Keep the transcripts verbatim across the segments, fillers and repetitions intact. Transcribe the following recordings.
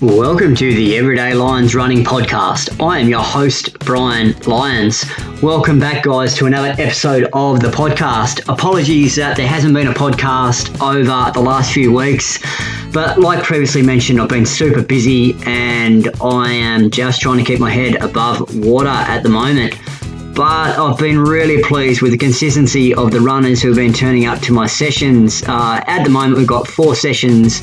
Welcome to the Everyday Lyons Running Podcast. I am your host, Brian Lyons. Welcome back, guys, to another episode of the podcast. Apologies that there hasn't been a podcast over the last few weeks, but like previously mentioned, I've been super busy and I am just trying to keep my head above water at the moment. But I've been really pleased with the consistency of the runners who have been turning up to my sessions. Uh, at the moment, we've got four sessions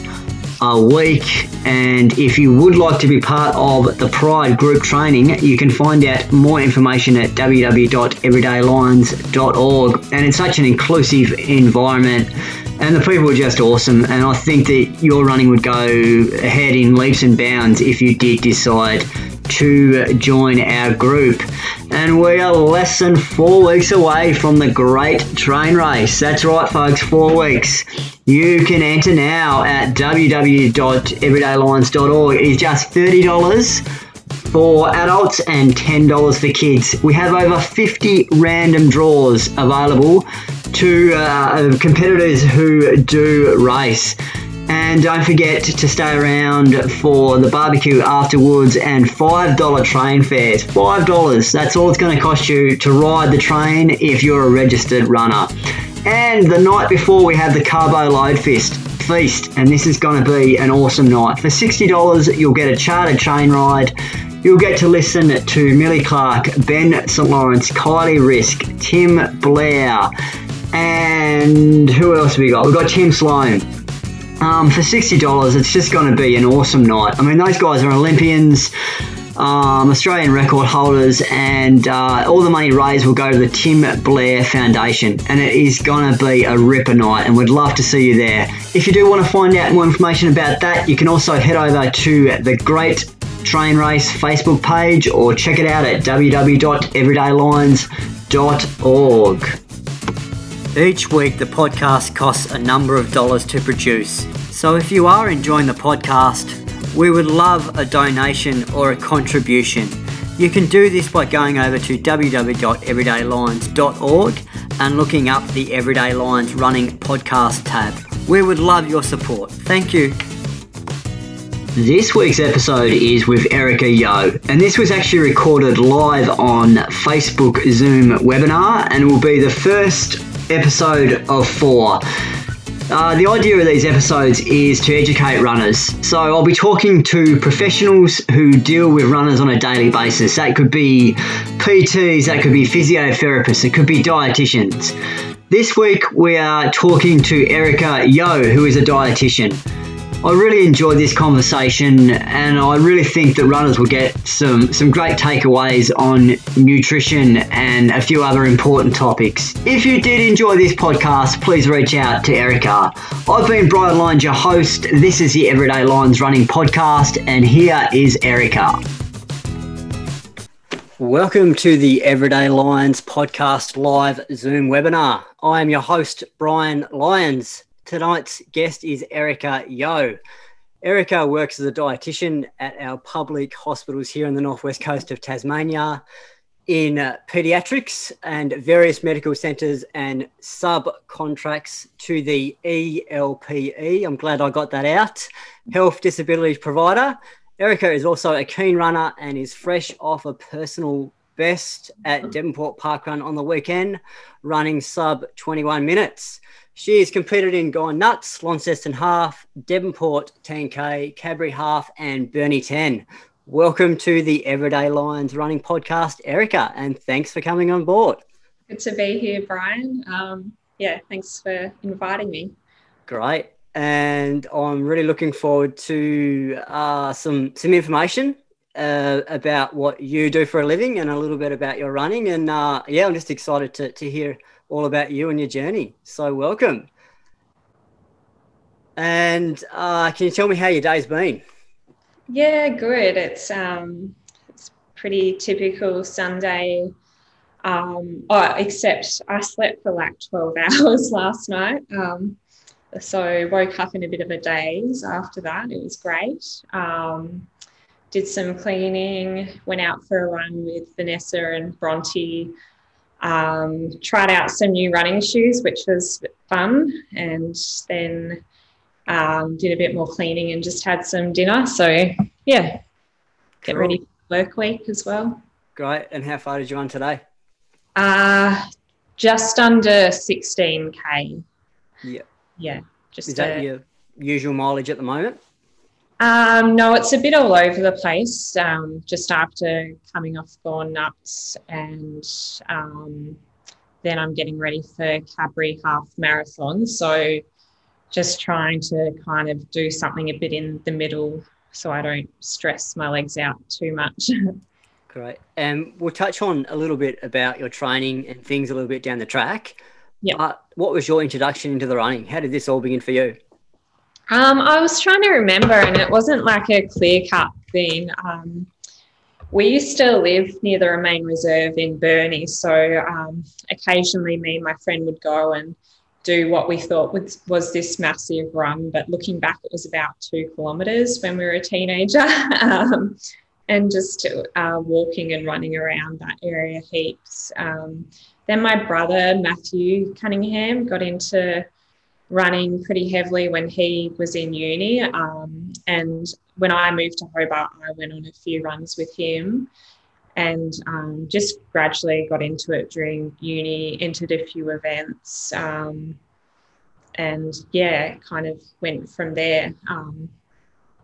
a week, and if you would like to be part of the Pride group training, you can find out more information at w w w dot everyday lions dot org. And it's such an inclusive environment and the people are just awesome, and I think that your running would go ahead in leaps and bounds if you did decide to join our group. And we are less than four weeks away from the Great Train Race. That's right, folks, four weeks. You can enter now at w w w dot everyday lions dot org. It is just thirty dollars for adults and ten dollars for kids. We have over fifty random draws available to uh, competitors who do race. And don't forget to stay around for the barbecue afterwards and five dollars train fares. five dollars, that's all it's going to cost you to ride the train if you're a registered runner. And the night before, we have the Carbo Load Fist Feast, and this is going to be an awesome night. For sixty dollars, you'll get a chartered train ride. You'll get to listen to Millie Clark, Ben Saint Lawrence, Kylie Risk, Tim Blair, and who else have we got? We've got Tim Sloan. Um, for sixty dollars, it's just going to be an awesome night. I mean, those guys are Olympians, um, Australian record holders, and uh, all the money raised will go to the Tim Blair Foundation. And it is going to be a ripper night, and we'd love to see you there. If you do want to find out more information about that, you can also head over to the Great Train Race Facebook page or check it out at w w w dot everyday lions dot org. Each week, the podcast costs a number of dollars to produce. So if you are enjoying the podcast, we would love a donation or a contribution. You can do this by going over to w w w dot everyday lions dot org and looking up the Everyday Lions Running Podcast tab. We would love your support. Thank you. This week's episode is with Erica Yeo, and this was actually recorded live on Facebook Zoom webinar and will be the first episode of four. Uh, the idea of these episodes is to educate runners. So I'll be talking to professionals who deal with runners on a daily basis. That could be P Ts, that could be physiotherapists, it could be dietitians. This week we are talking to Erica Yeo, who is a dietitian. I really enjoyed this conversation, and I really think that runners will get some, some great takeaways on nutrition and a few other important topics. If you did enjoy this podcast, please reach out to Erica. I've been Brian Lyons, your host. This is the Everyday Lyons Running Podcast, and here is Erica. Welcome to the Everyday Lyons Podcast live Zoom webinar. I am your host, Brian Lyons. Tonight's guest is Erica Yeo. Erica works as a dietitian at our public hospitals here on the northwest coast of Tasmania in uh, paediatrics and various medical centres and subcontracts to the E L P E. I'm glad I got that out. Health disability provider. Erica is also a keen runner and is fresh off a personal best at Devonport Park Run on the weekend, running sub twenty-one minutes. She has competed in Gone Nuts, Launceston Half, Devonport ten K, Cadbury Half, and Burnie ten. Welcome to the Everyday Lions Running Podcast, Erica, and thanks for coming on board. Good to be here, Brian. Um, yeah, thanks for inviting me. Great. And I'm really looking forward to uh, some, some information uh, about what you do for a living and a little bit about your running. And, uh, yeah, I'm just excited to, to hear all about you and your journey. So welcome. And uh, can you tell me how your day's been? Yeah, good. It's um, it's pretty typical Sunday. Um, oh, except I slept for like twelve hours last night. Um, so woke up in a bit of a daze after that. It was great. Um, did some cleaning, went out for a run with Vanessa and Bronte. Um, tried out some new running shoes, which was fun, and then um, did a bit more cleaning and just had some dinner. So, yeah, get cool. ready for work week as well. Great. And how far did you run today? Uh, just under sixteen K. Yeah. Yeah. Just Is that a, your usual mileage at the moment? Um, no, it's a bit all over the place. Um, just after coming off Gone Nuts, and um, then I'm getting ready for Cadbury Half Marathon. So just trying to kind of do something a bit in the middle so I don't stress my legs out too much. Great. And um, we'll touch on a little bit about your training and things a little bit down the track. Yeah. Uh, what was your introduction into the running? How did this all begin for you? Um, I was trying to remember, and it wasn't like a clear-cut thing. Um, we used to live near the Remain Reserve in Burnie, so um, occasionally me and my friend would go and do what we thought was, was this massive run, but looking back, it was about two kilometres when we were a teenager, um, and just uh, walking and running around that area heaps. Um, then my brother, Matthew Cunningham, got into running pretty heavily when he was in uni, um, and when I moved to Hobart I went on a few runs with him, and um, just gradually got into it during uni, entered a few events, um, and yeah, kind of went from there. Um,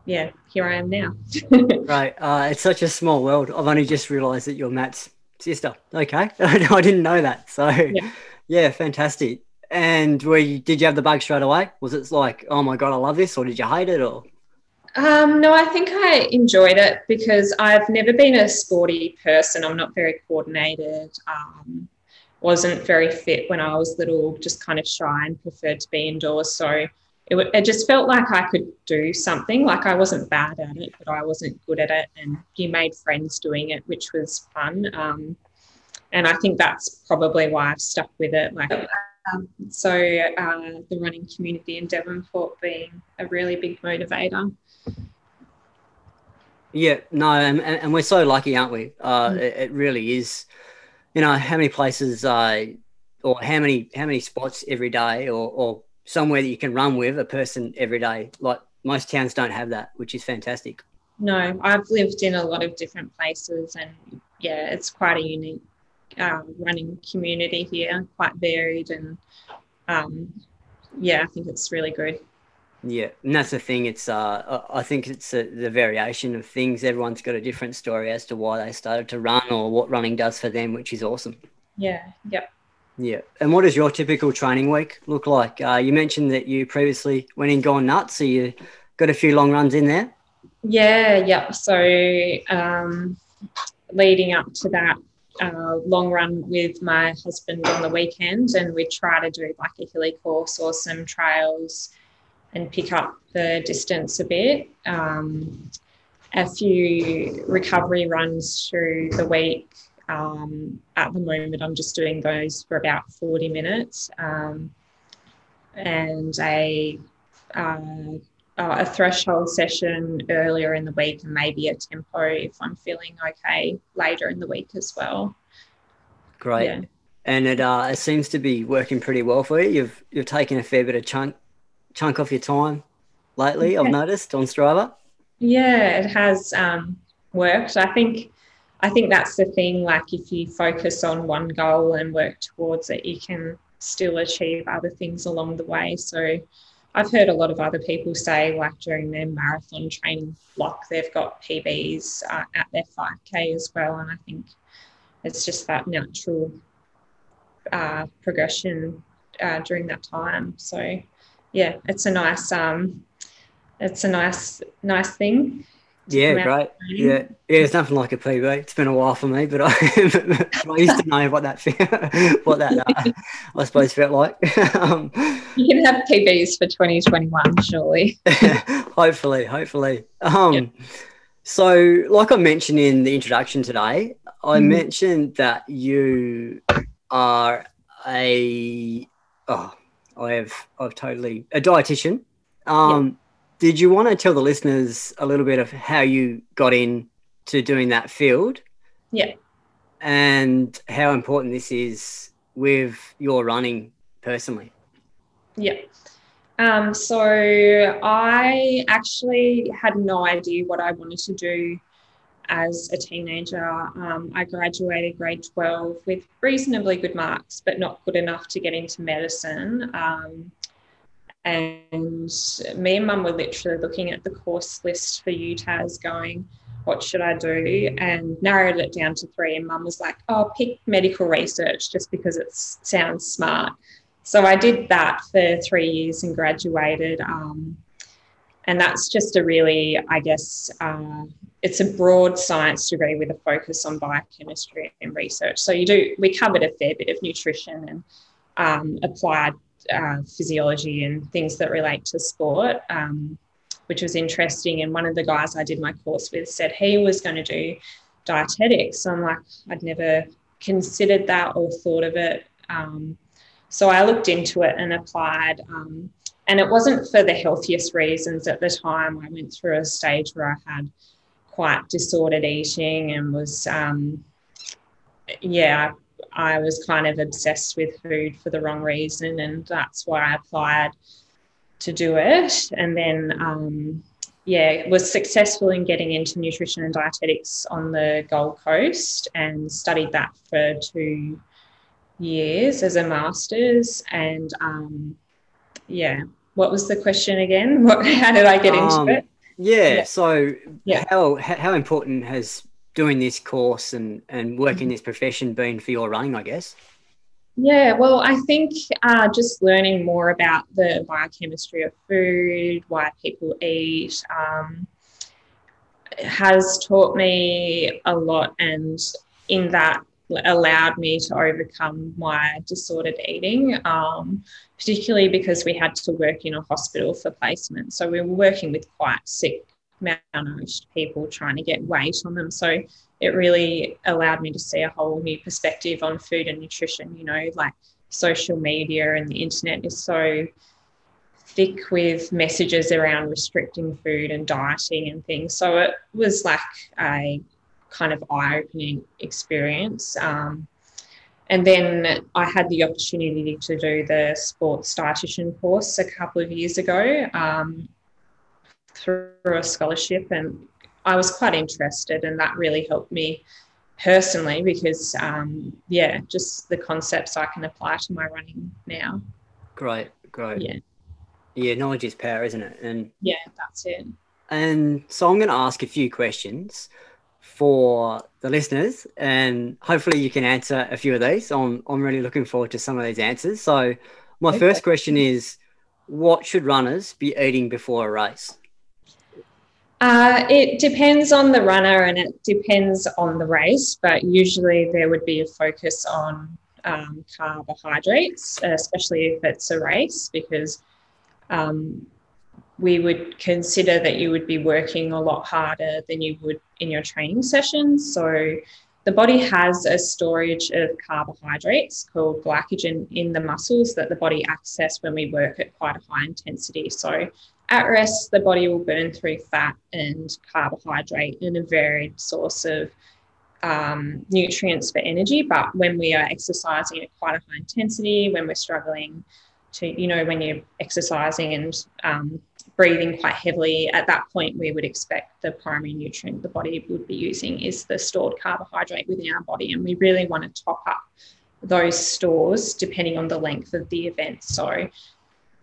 yeah, here I am now. Right, uh, it's such a small world. I've only just realised that you're Matt's sister. Okay. I didn't know that, so yeah, yeah, fantastic. And were you, did you have the bug straight away? Was it like, oh, my God, I love this, or did you hate it? Or um, no, I think I enjoyed it because I've never been a sporty person. I'm not very coordinated, um, wasn't very fit when I was little, just kind of shy and preferred to be indoors. So it, it just felt like I could do something. Like I wasn't bad at it, but I wasn't good at it, and you made friends doing it, which was fun. Um, and I think that's probably why I've stuck with it. Like. Um, so uh, the running community in Devonport being a really big motivator. Yeah, no, and, and we're so lucky, aren't we? Uh, mm. it, it really is. You know, how many places uh, or how many how many spots every day, or, or somewhere that you can run with a person every day. Like most towns don't have that, which is fantastic. No, I've lived in a lot of different places, and yeah, it's quite a unique Um, running community here, quite varied, and um, yeah, I think it's really good. Yeah, and that's the thing. It's uh, I think it's a, the variation of things. Everyone's got a different story as to why they started to run or what running does for them, which is awesome. Yeah, yeah, yeah. And what does your typical training week look like? Uh, you mentioned that you previously went in Gone Nuts, so you got a few long runs in there. Yeah, yeah. So um, leading up to that. Uh, long run with my husband on the weekend, and we try to do like a hilly course or some trails and pick up the distance a bit. Um, a few recovery runs through the week. Um, at the moment I'm just doing those for about forty minutes, um, and a, uh, a threshold session earlier in the week, and maybe a tempo if I'm feeling okay later in the week as well. Great. Yeah. And it uh, it seems to be working pretty well for you. You've you've taken a fair bit of chunk chunk off your time lately, yeah. I've noticed on Strava. Yeah, it has um, worked. I think I think that's the thing. Like if you focus on one goal and work towards it, you can still achieve other things along the way. So I've heard a lot of other people say, like during their marathon training block, they've got P Bs uh, at their five K as well, and I think it's just that natural uh, progression uh, during that time. So, yeah, it's a nice, um, it's a nice, nice thing. Yeah, great. Yeah, yeah, it's nothing like a P B. It's been a while for me, but I, I used to know what that what that uh, I suppose felt like. um, you can have P Bs for twenty twenty-one, surely. hopefully, hopefully. Um, yep. So, like I mentioned in the introduction today, I mm-hmm. mentioned that you are a oh, I have I've totally a dietitian. Um, yep. Did you want to tell the listeners a little bit of how you got into doing that field? Yeah. And how important this is with your running personally? Yeah. Um, so I actually had no idea what I wanted to do as a teenager. Um, I graduated grade twelve with reasonably good marks, but not good enough to get into medicine. Um, and me and mum were literally looking at the course list for U T A S going, what should I do? And narrowed it down to three. And mum was like, oh, pick medical research just because it sounds smart. So I did that for three years and graduated. Um, and that's just a really, I guess, uh, it's a broad science degree with a focus on biochemistry and research. So you do, we covered a fair bit of nutrition and um, applied uh, physiology and things that relate to sport, um, which was interesting. And one of the guys I did my course with said he was going to do dietetics. So I'm like, I'd never considered that or thought of it. Um, so I looked into it and applied. Um, and it wasn't for the healthiest reasons at the time. I went through a stage where I had quite disordered eating and was, um, yeah, I was kind of obsessed with food for the wrong reason, and that's why I applied to do it. And then, um, yeah, was successful in getting into nutrition and dietetics on the Gold Coast and studied that for two years as a master's. And, um, yeah, what was the question again? What, how did I get um, into it? Yeah, yeah. So yeah. How how important has doing this course and, and working this profession been for your running, I guess? Yeah, well, I think uh, just learning more about the biochemistry of food, why people eat, um, has taught me a lot, and in that allowed me to overcome my disordered eating, um, particularly because we had to work in a hospital for placement. So we were working with quite sick, malnourished people trying to get weight on them. So it really allowed me to see a whole new perspective on food and nutrition. You know, like social media and the internet is so thick with messages around restricting food and dieting and things. So it was like a kind of eye-opening experience. Um, and then I had the opportunity to do the sports dietitian course a couple of years ago um, through a scholarship, and I was quite interested, and that really helped me personally because, um, yeah, just the concepts I can apply to my running now. Great, great. Yeah, yeah, knowledge is power, isn't it? And yeah, that's it. And so I'm going to ask a few questions for the listeners, and hopefully you can answer a few of these. I'm I'm really looking forward to some of these answers. So my okay. first question is, what should runners be eating before a race? Uh, it depends on the runner and it depends on the race, but usually there would be a focus on um, carbohydrates, especially if it's a race, because um, we would consider that you would be working a lot harder than you would in your training sessions. So the body has a storage of carbohydrates called glycogen in the muscles that the body access when we work at quite a high intensity. So at rest, the body will burn through fat and carbohydrate in a varied source of um, nutrients for energy. But when we are exercising at quite a high intensity, when we're struggling to, you know, when you're exercising and um, breathing quite heavily, at that point we would expect the primary nutrient the body would be using is the stored carbohydrate within our body, and we really want to top up those stores depending on the length of the event. So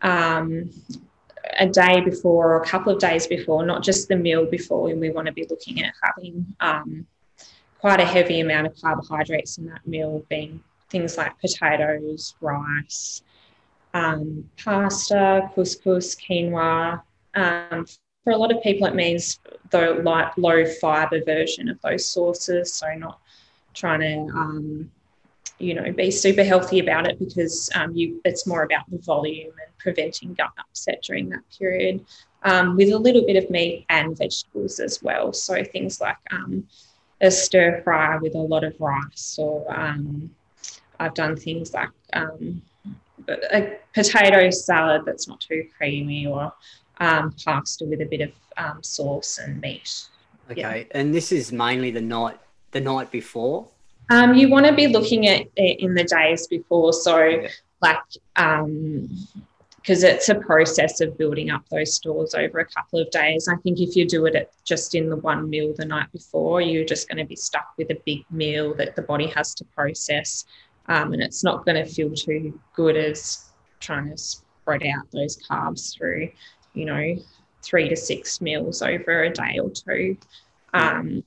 um, a day before or a couple of days before, not just the meal before, and we want to be looking at having um, quite a heavy amount of carbohydrates in that meal, being things like potatoes, rice, Um, pasta, couscous, quinoa. Um, for a lot of people, it means the light, low fibre version of those sources, so not trying to, um, you know, be super healthy about it, because um, you, it's more about the volume and preventing gut upset during that period, um, with a little bit of meat and vegetables as well. So things like um, a stir fry with a lot of rice, or um, I've done things like Um, a potato salad that's not too creamy, or um, pasta with a bit of um, sauce and meat. Okay, yeah. And this is mainly the night the night before? Um, you want to be looking at it in the days before. So yeah. like um, because it's a process of building up those stores over a couple of days. I think if you do it at just in the one meal the night before, you're just going to be stuck with a big meal that the body has to process, um, and it's not going to feel too good as trying to spread out those carbs through, you know, three to six meals over a day or two. Um,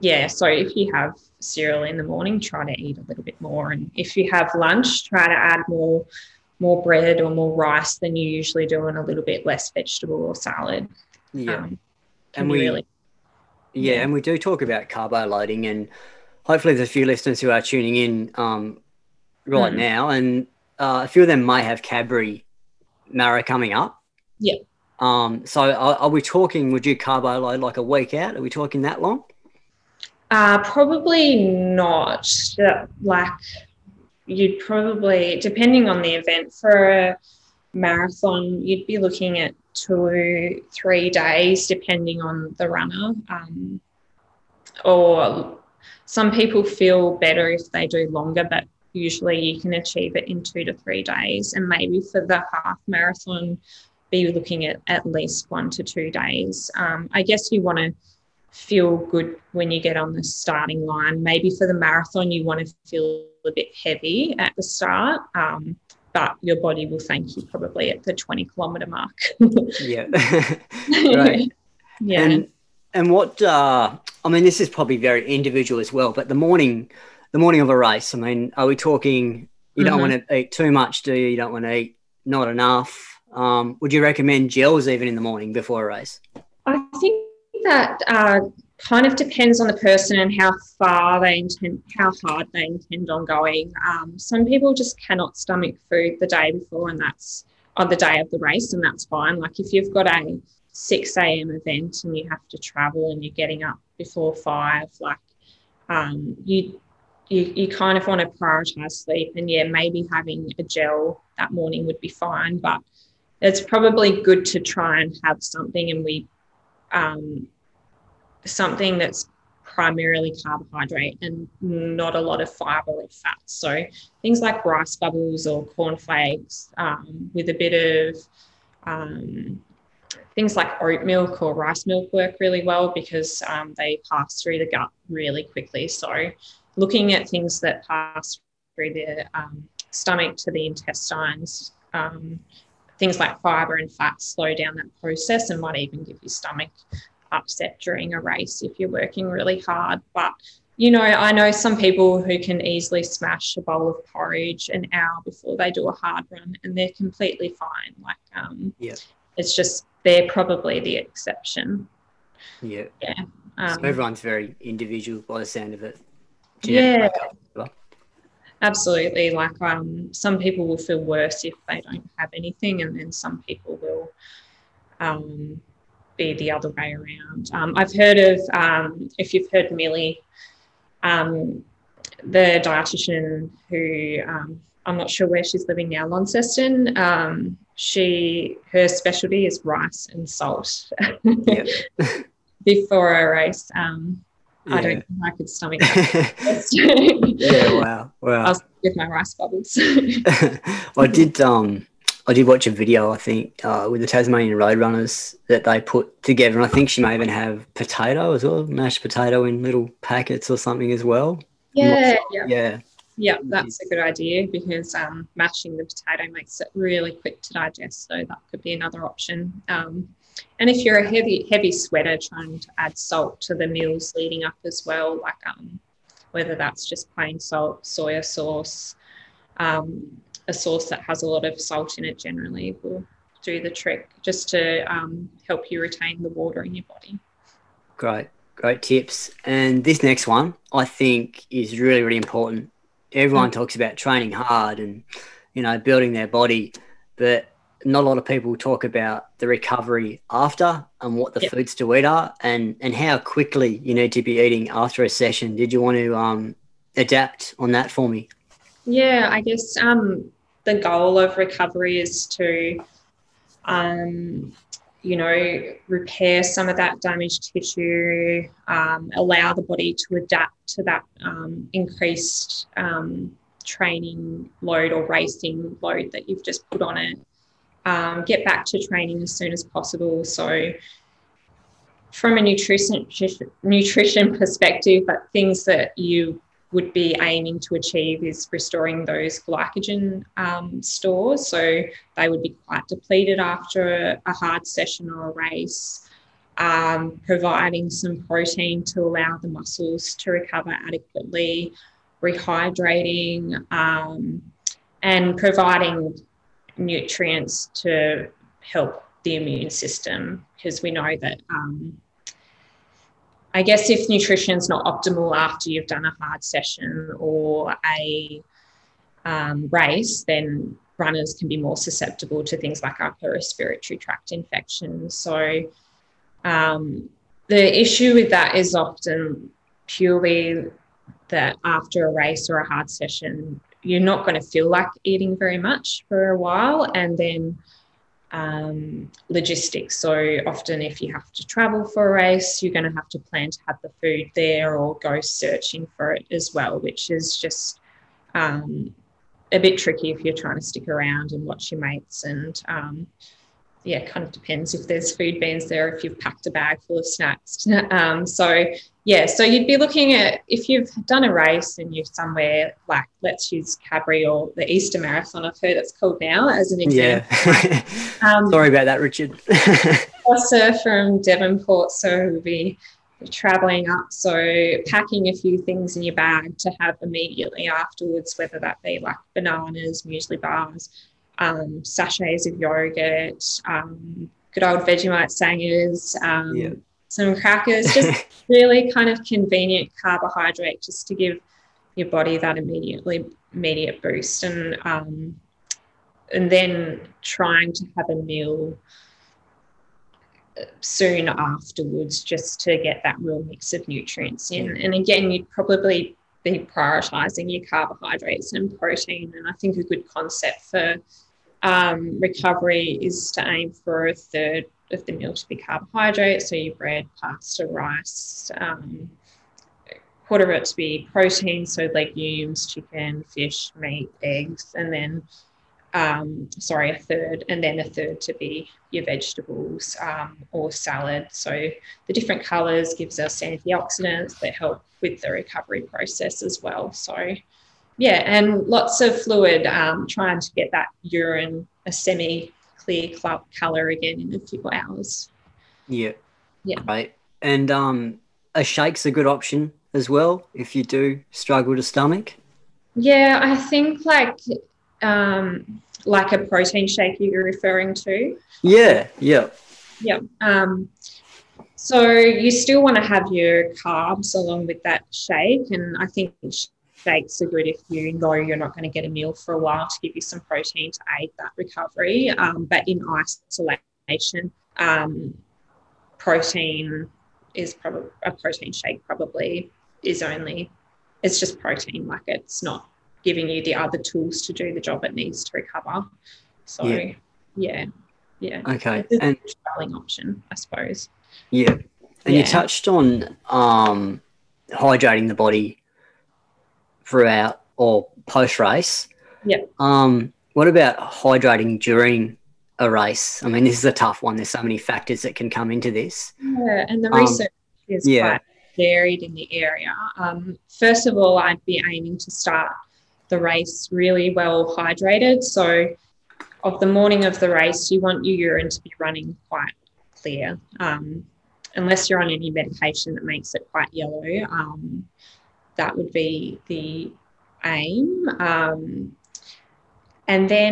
yeah, so if you have cereal in the morning, try to eat a little bit more. And if you have lunch, try to add more more bread or more rice than you usually do, and a little bit less vegetable or salad. Yeah, um, and we really, yeah, yeah, and we do talk about carbo loading, and hopefully there's a few listeners who are tuning in um, right mm. now, and uh, a few of them may have Cadbury Marrow coming up. Yeah. Um, so are, are we talking, would you carbo load like a week out? Are we talking that long? Uh, probably not. Like you'd probably, depending on the event, for a marathon, you'd be looking at two, three days, depending on the runner. Um, or some people feel better if they do longer, but usually you can achieve it in two to three days. And maybe for the half marathon, be looking at at least one to two days. Um, I guess you want to feel good when you get on the starting line. Maybe for the marathon, you want to feel a bit heavy at the start, um, but your body will thank you probably at the twenty kilometre mark. Yeah. Right. Yeah. And, and what, uh, I mean, this is probably very individual as well, but the morning, the morning of a race, I mean, are we talking, you don't mm-hmm. want to eat too much, do you? You don't want to eat not enough. Um, would you recommend gels even in the morning before a race? I think that uh, kind of depends on the person and how far they intend, how hard they intend on going. Um, some people just cannot stomach food the day before, and that's on the day of the race, and that's fine. Like if you've got a six a.m. event and you have to travel and you're getting up before five, like um, you, you you kind of want to prioritise sleep, and yeah, maybe having a gel that morning would be fine, but it's probably good to try and have something, and we um something that's primarily carbohydrate and not a lot of fiber or fat. So things like rice bubbles or cornflakes um, with a bit of um, things like oat milk or rice milk work really well, because um, they pass through the gut really quickly. So looking at things that pass through the um, stomach to the intestines, um, things like fibre and fat slow down that process and might even give your stomach upset during a race if you're working really hard. But, you know, I know some people who can easily smash a bowl of porridge an hour before they do a hard run, and they're completely fine. Like um, yeah. It's just they're probably the exception. Yeah. Yeah. Um, so everyone's very individual by the sound of it. Yeah. Absolutely. Like um, some people will feel worse if they don't have anything, and then some people will um, be the other way around. Um, I've heard of, um, if you've heard Millie, um, the dietitian who um, I'm not sure where she's living now, Launceston, um, she her specialty is rice and salt yep. before a race. Um Yeah. I don't think I could stomach that. Yeah, wow, wow. I was with my rice bubbles. I did um, I did watch a video, I think, uh, with the Tasmanian Roadrunners that they put together, and I think she may even have potato as well, mashed potato in little packets or something as well. Yeah, yeah. Yeah, yeah that's a good idea, because um, mashing the potato makes it really quick to digest, so that could be another option. Um And if you're a heavy heavy sweater, trying to add salt to the meals leading up as well, like um, whether that's just plain salt, soya sauce, um, a sauce that has a lot of salt in it generally will do the trick, just to um, help you retain the water in your body. Great, great tips. And this next one I think is really, really important. Everyone mm-hmm. talks about training hard and, you know, building their body, but not a lot of people talk about the recovery after and what the yep. foods to eat are and, and how quickly you need to be eating after a session. Did you want to um, adapt on that for me? Yeah, I guess um, the goal of recovery is to, um, you know, repair some of that damaged tissue, um, allow the body to adapt to that um, increased um, training load or racing load that you've just put on it. um, get back to training as soon as possible. So from a nutrition nutrition perspective, but things that you would be aiming to achieve is restoring those glycogen um, stores. So they would be quite depleted after a hard session or a race, um, providing some protein to allow the muscles to recover adequately, rehydrating, um, and providing nutrients to help the immune system, because we know that um, I guess if nutrition's not optimal after you've done a hard session or a um, race, then runners can be more susceptible to things like upper respiratory tract infections. So um, the issue with that is often purely that after a race or a hard session, you're not going to feel like eating very much for a while. And then um logistics, so often if you have to travel for a race, you're going to have to plan to have the food there or go searching for it as well, which is just um a bit tricky if you're trying to stick around and watch your mates. And um yeah, kind of depends if there's food bins there, if you've packed a bag full of snacks. Um so yeah, so you'd be looking at, if you've done a race and you're somewhere like, let's use Cadbury or the Easter Marathon, I've heard it's called now, as an example. Yeah. um, Sorry about that, Richard. Also from Devonport, so we'll be travelling up. So packing a few things in your bag to have immediately afterwards, whether that be like bananas, muesli bars, um, sachets of yogurt, um, good old Vegemite Sangers, um, yeah. some crackers, just really kind of convenient carbohydrate just to give your body that immediately immediate boost. And um, and then trying to have a meal soon afterwards just to get that real mix of nutrients in. And again, you'd probably be prioritising your carbohydrates and protein. And I think a good concept for um, recovery is to aim for a third of the meal to be carbohydrates, so your bread, pasta, rice, um, a quarter of it to be protein, so legumes, chicken, fish, meat, eggs, and then, um, sorry, a third, and then a third to be your vegetables um, or salad. So the different colours gives us antioxidants that help with the recovery process as well. So yeah, and lots of fluid, um, trying to get that urine a semi clear colour again in a few hours. Yeah. Yeah. Right. And um, a shake's a good option as well if you do struggle to stomach. Yeah, I think like um, like a protein shake you're referring to. Yeah, yeah. Yeah. Um, so you still want to have your carbs along with that shake, and I think shakes are good if you know you're not going to get a meal for a while to give you some protein to aid that recovery. Um, but in isolation, um, protein is probably a protein shake probably is only, it's just protein, like it's not giving you the other tools to do the job it needs to recover. So yeah, yeah, yeah. Okay, it's and a traveling option, I suppose. Yeah, and yeah. You touched on um, hydrating the body throughout or post-race. Yeah. Um, what about hydrating during a race? I mean, this is a tough one. There's so many factors that can come into this. Yeah, and the research um, is yeah. quite varied in the area. Um, first of all, I'd be aiming to start the race really well hydrated. So of the morning of the race, you want your urine to be running quite clear, um, unless you're on any medication that makes it quite yellow. Um That would be the aim. Um, and then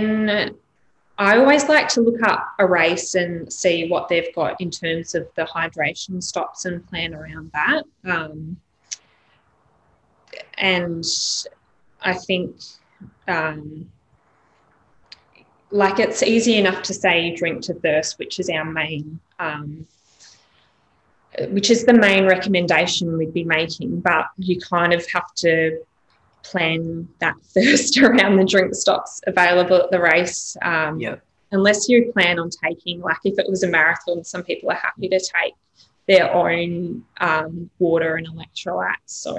I always like to look up a race and see what they've got in terms of the hydration stops and plan around that. Um, and I think um, like it's easy enough to say drink to thirst, which is our main um which is the main recommendation we'd be making, but you kind of have to plan that thirst around the drink stops available at the race. Um, yeah. Unless you plan on taking, like if it was a marathon, some people are happy to take their own um, water and electrolytes. So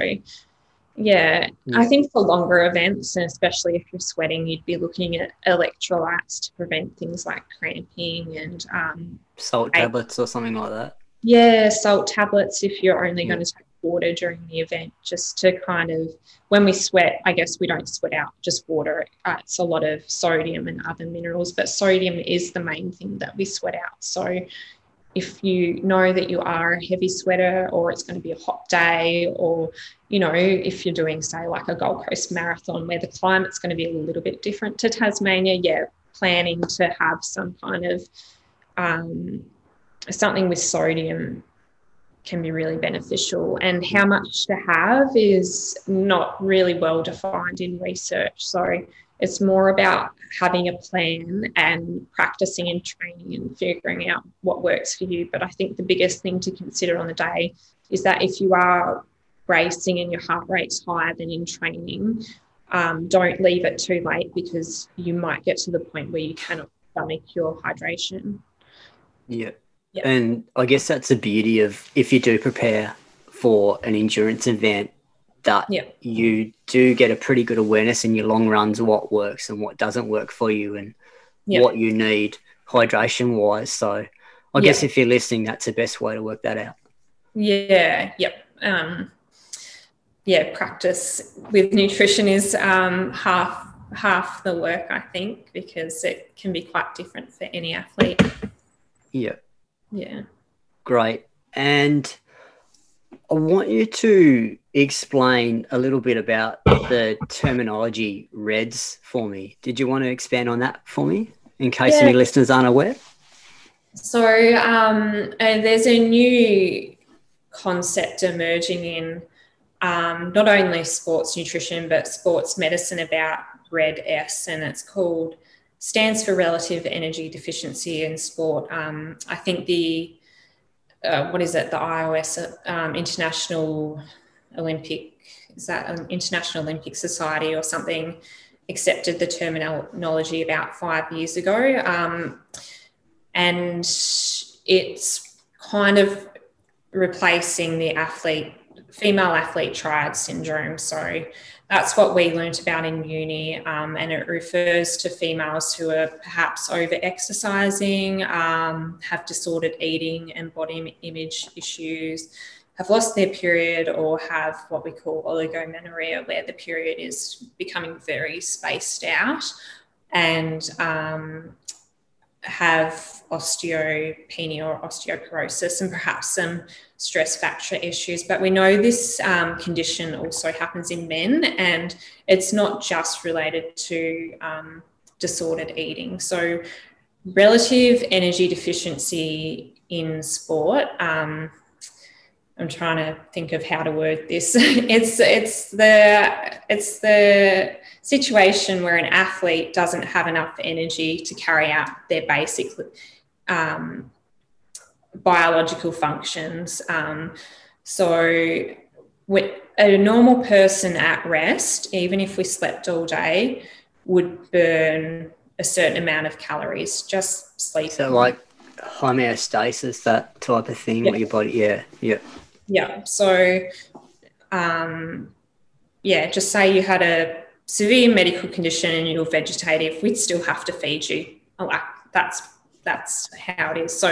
Yeah, yeah, I think for longer events, and especially if you're sweating, you'd be looking at electrolytes to prevent things like cramping and um, salt I, tablets or something like that. Yeah, salt tablets if you're only yeah. going to take water during the event, just to kind of, when we sweat, I guess we don't sweat out just water. Uh, it's a lot of sodium and other minerals, but sodium is the main thing that we sweat out. So if you know that you are a heavy sweater, or it's going to be a hot day, or, you know, if you're doing, say, like a Gold Coast marathon where the climate's going to be a little bit different to Tasmania, yeah, planning to have some kind of um, something with sodium can be really beneficial. And how much to have is not really well defined in research. So it's more about having a plan and practicing and training and figuring out what works for you. But I think the biggest thing to consider on the day is that if you are racing and your heart rate's higher than in training, um, don't leave it too late, because you might get to the point where you cannot stomach your hydration. Yeah. yeah. And I guess that's the beauty of, if you do prepare for an endurance event, that yeah. you do get a pretty good awareness in your long runs what works and what doesn't work for you, and yeah. what you need hydration wise. So I yeah. guess if you're listening, that's the best way to work that out. Yeah, yep. Um, yeah, practice with nutrition is um, half half the work, I think, because it can be quite different for any athlete. Yeah. Yeah. Great. And I want you to explain a little bit about the terminology REDS for me. Did you want to expand on that for me in case yeah. any listeners aren't aware? So um, uh, there's a new concept emerging in um, not only sports nutrition but sports medicine about REDS, and it's called, stands for relative energy deficiency in sport. Um, I think the Uh, what is it, the I O S, um, International Olympic, is that an International Olympic Society or something, accepted the terminology about five years ago. Um, and it's kind of replacing the athlete, female athlete triad syndrome. So that's what we learnt about in uni, um, and it refers to females who are perhaps over-exercising, um, have disordered eating and body image issues, have lost their period, or have what we call oligomenorrhea, where the period is becoming very spaced out, and um, have osteopenia or osteoporosis, and perhaps some stress fracture issues. But we know this um, condition also happens in men, and it's not just related to um, disordered eating. So relative energy deficiency in sport, um, I'm trying to think of how to word this. it's it's the it's the situation where an athlete doesn't have enough energy to carry out their basic um, biological functions. Um, so with a normal person at rest, even if we slept all day, would burn a certain amount of calories just sleeping. So like homeostasis, that type of thing, yeah. with your body, yeah, yeah. Yeah, so, um, yeah, just say you had a severe medical condition and you're vegetative, we'd still have to feed you. Like that's that's how it is. So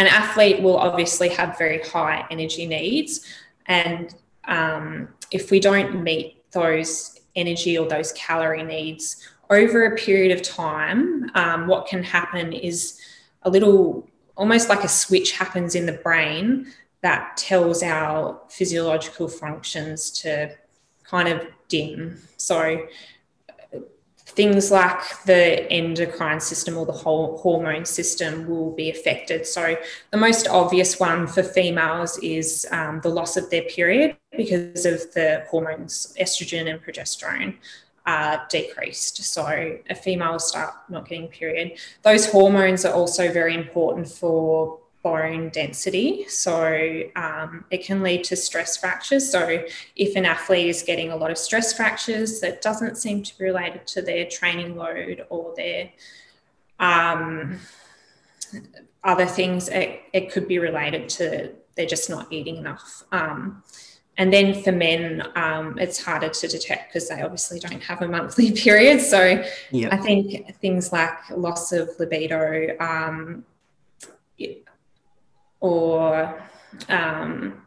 an athlete will obviously have very high energy needs, and um, if we don't meet those energy or those calorie needs over a period of time, um, what can happen is a little, almost like a switch happens in the brain that tells our physiological functions to kind of dim. So things like the endocrine system or the whole hormone system will be affected. So the most obvious one for females is um, the loss of their period because of the hormones estrogen and progesterone are decreased. So a female will start not getting period. Those hormones are also very important for bone density, so um, it can lead to stress fractures. So if an athlete is getting a lot of stress fractures, that doesn't seem to be related to their training load or their um, other things. It, it could be related to they're just not eating enough. Um, And then for men, um, it's harder to detect because they obviously don't have a monthly period. So yeah. I think things like loss of libido um, or um,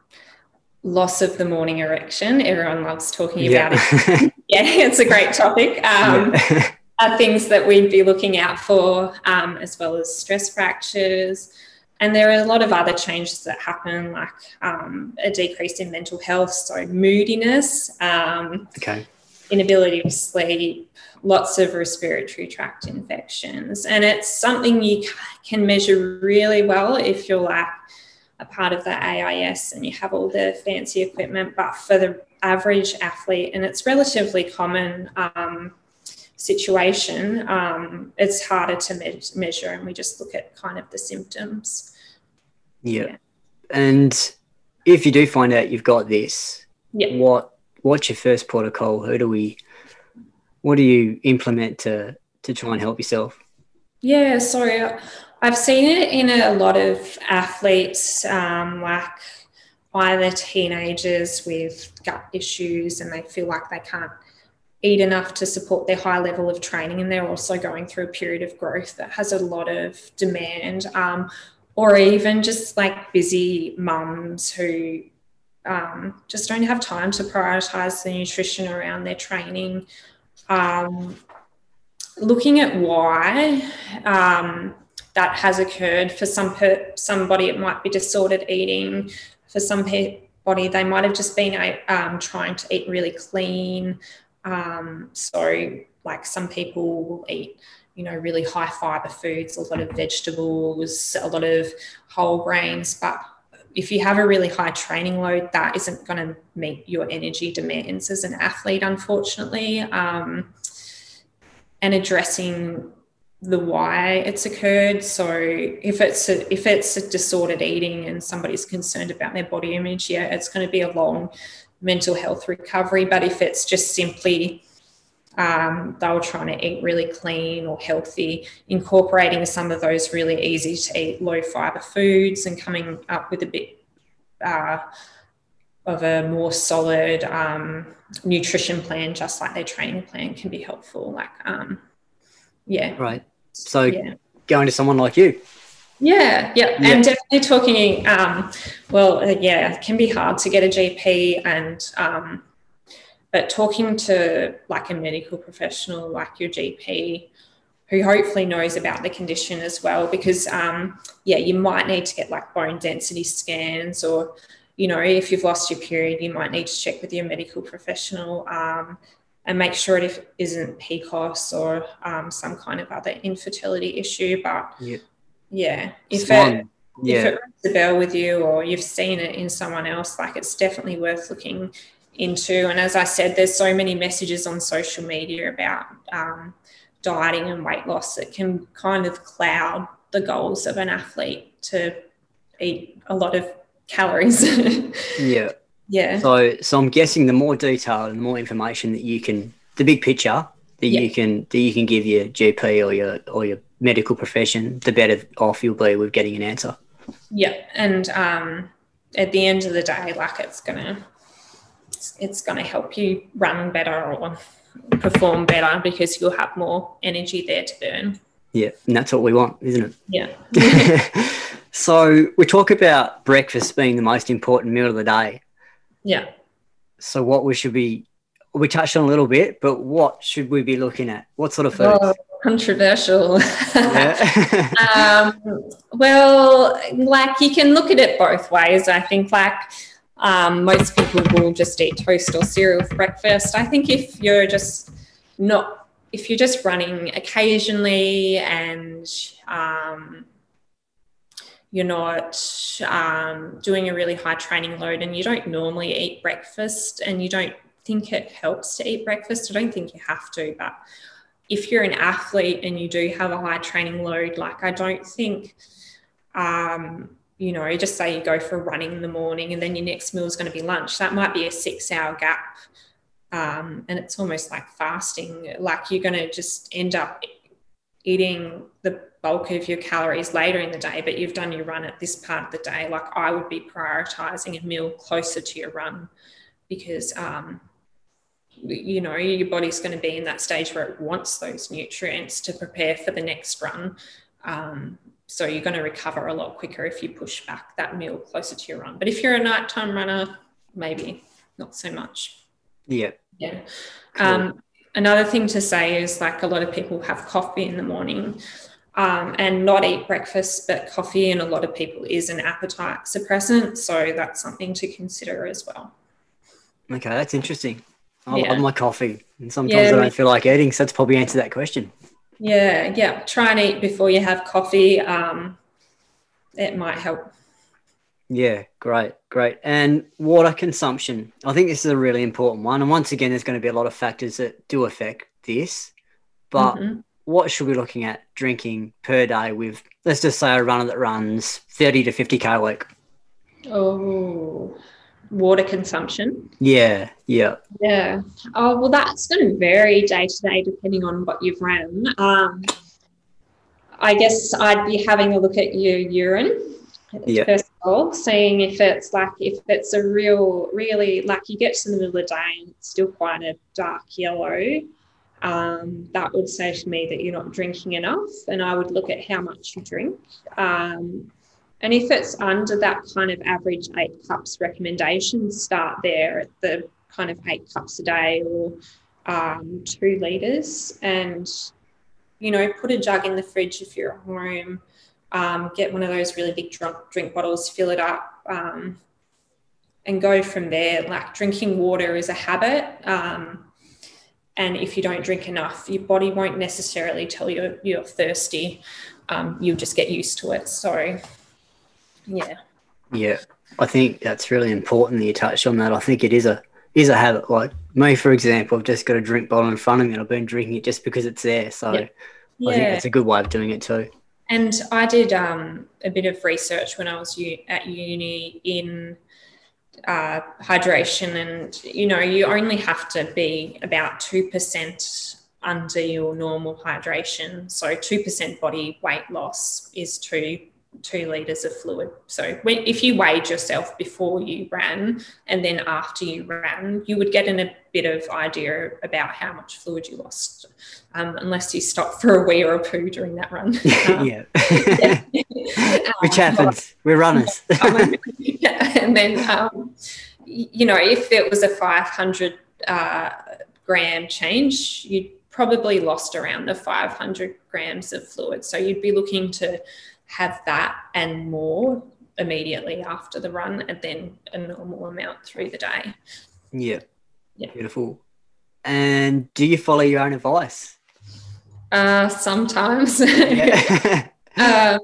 loss of the morning erection, everyone loves talking yeah. about it. Yeah, it's a great topic. Um, yeah. Are things that we'd be looking out for, um, as well as stress fractures. And there are a lot of other changes that happen, like um, a decrease in mental health, so moodiness, um, okay. inability to sleep, lots of respiratory tract infections. And it's something you can measure really well if you're like a part of the A I S and you have all the fancy equipment, but for the average athlete, and it's relatively common um, situation, um, it's harder to me- measure and we just look at kind of the symptoms. Yeah. yeah. And if you do find out you've got this, yeah. what what's your first protocol? Who do we what do you implement to to try and help yourself? Yeah, so I've seen it in a lot of athletes, um, like either teenagers with gut issues and they feel like they can't eat enough to support their high level of training, and they're also going through a period of growth that has a lot of demand. Um, or even just like busy mums who um, just don't have time to prioritise the nutrition around their training. Um, looking at why um, that has occurred, for some per- somebody it might be disordered eating, for some pe- body they might have just been um, trying to eat really clean. Um, so like some people will eat, you know, really high fibre foods, a lot of vegetables, a lot of whole grains. But if you have a really high training load, that isn't going to meet your energy demands as an athlete, unfortunately. Um, and addressing the why it's occurred. So if it's a, if it's a disordered eating and somebody's concerned about their body image, yeah, it's going to be a long mental health recovery. But if it's just simply um, they were trying to eat really clean or healthy, incorporating some of those really easy to eat low fibre foods and coming up with a bit uh, of a more solid um, nutrition plan, just like their training plan, can be helpful. Like, um, yeah. Right. So yeah. going to someone like you. Yeah, yeah, yeah, and definitely talking, um, well, yeah, it can be hard to get a G P, and um, but talking to like a medical professional like your G P, who hopefully knows about the condition as well, because, um, yeah, you might need to get like bone density scans, or, you know, if you've lost your period, you might need to check with your medical professional um, and make sure it isn't P C O S or um, some kind of other infertility issue, but... Yeah. Yeah, if it, yeah. if it rings a bell with you or you've seen it in someone else, like it's definitely worth looking into. And as I said, there's so many messages on social media about um, dieting and weight loss that can kind of cloud the goals of an athlete to eat a lot of calories. yeah. Yeah. So so I'm guessing the more detail and the more information that you can, the big picture that yeah. you can that you can give your G P or your or your medical profession, the better off you'll be with getting an answer. Yeah, and um, at the end of the day, like it's gonna, it's, it's gonna help you run better or perform better because you'll have more energy there to burn. Yeah, and that's what we want, isn't it? Yeah. So we talk about breakfast being the most important meal of the day. Yeah. So what we should be, we touched on a little bit, but what should we be looking at? What sort of foods? Well, controversial. Yeah. um, well, like you can look at it both ways. I think like um, most people will just eat toast or cereal for breakfast. I think if you're just not, if you're just running occasionally and um, you're not um, doing a really high training load and you don't normally eat breakfast and you don't think it helps to eat breakfast, I don't think you have to, but if you're an athlete and you do have a high training load, like I don't think, um, you know, just say you go for running in the morning and then your next meal is going to be lunch. That might be a six-hour gap, um, and it's almost like fasting. Like you're going to just end up eating the bulk of your calories later in the day, but you've done your run at this part of the day. Like I would be prioritising a meal closer to your run because, um, you know, your body's going to be in that stage where it wants those nutrients to prepare for the next run. Um, so you're going to recover a lot quicker if you push back that meal closer to your run. But if you're a nighttime runner, maybe not so much. Yeah. Yeah. Cool. Um, another thing to say is, like, a lot of people have coffee in the morning um, and not eat breakfast, but coffee in a lot of people is an appetite suppressant. So that's something to consider as well. Okay, that's interesting. I yeah. love my coffee, and sometimes yeah. I don't feel like eating, so that's probably answered that question. Yeah, yeah. Try and eat before you have coffee. Um, it might help. Yeah, great, great. And water consumption. I think this is a really important one. And once again, there's going to be a lot of factors that do affect this. But mm-hmm. what should we be looking at drinking per day with, let's just say, a runner that runs thirty to fifty K a week? Oh, water consumption. Yeah, yeah. Yeah. Oh, well, that's going to vary day to day depending on what you've ran. Um, I guess I'd be having a look at your urine. Yeah. First of all, seeing if it's like, if it's a real, really, like, you get to the middle of the day and it's still quite a dark yellow, um, that would say to me that you're not drinking enough, and I would look at how much you drink. Um, and if it's under that kind of average eight cups recommendation, start there at the kind of eight cups a day or um, two litres, and, you know, put a jug in the fridge if you're at home. Um, get one of those really big drunk drink bottles, fill it up, um, and go from there. Like, drinking water is a habit, um, and if you don't drink enough, your body won't necessarily tell you you're thirsty. Um, you'll just get used to it. So, yeah. Yeah, I think that's really important that you touched on that. I think it is a is a habit. Like me, for example, I've just got a drink bottle in front of me and I've been drinking it just because it's there. So yep. yeah. I think that's a good way of doing it too. And I did um, a bit of research when I was u- at uni in uh, hydration, and, you know, you only have to be about two percent under your normal hydration. So two percent body weight loss is two, two litres of fluid. So when, if you weighed yourself before you ran and then after you ran, you would get in a bit of idea about how much fluid you lost, um, unless you stop for a wee or a poo during that run. Um, yeah. yeah. Which happens. We're runners. And then, um, you know, if it was a five hundred uh, gram change, you'd probably lost around the five hundred grams of fluid. So you'd be looking to have that and more immediately after the run, and then a normal amount through the day. Yeah. Yeah. Beautiful. And do you follow your own advice? Uh, sometimes. Yeah. um,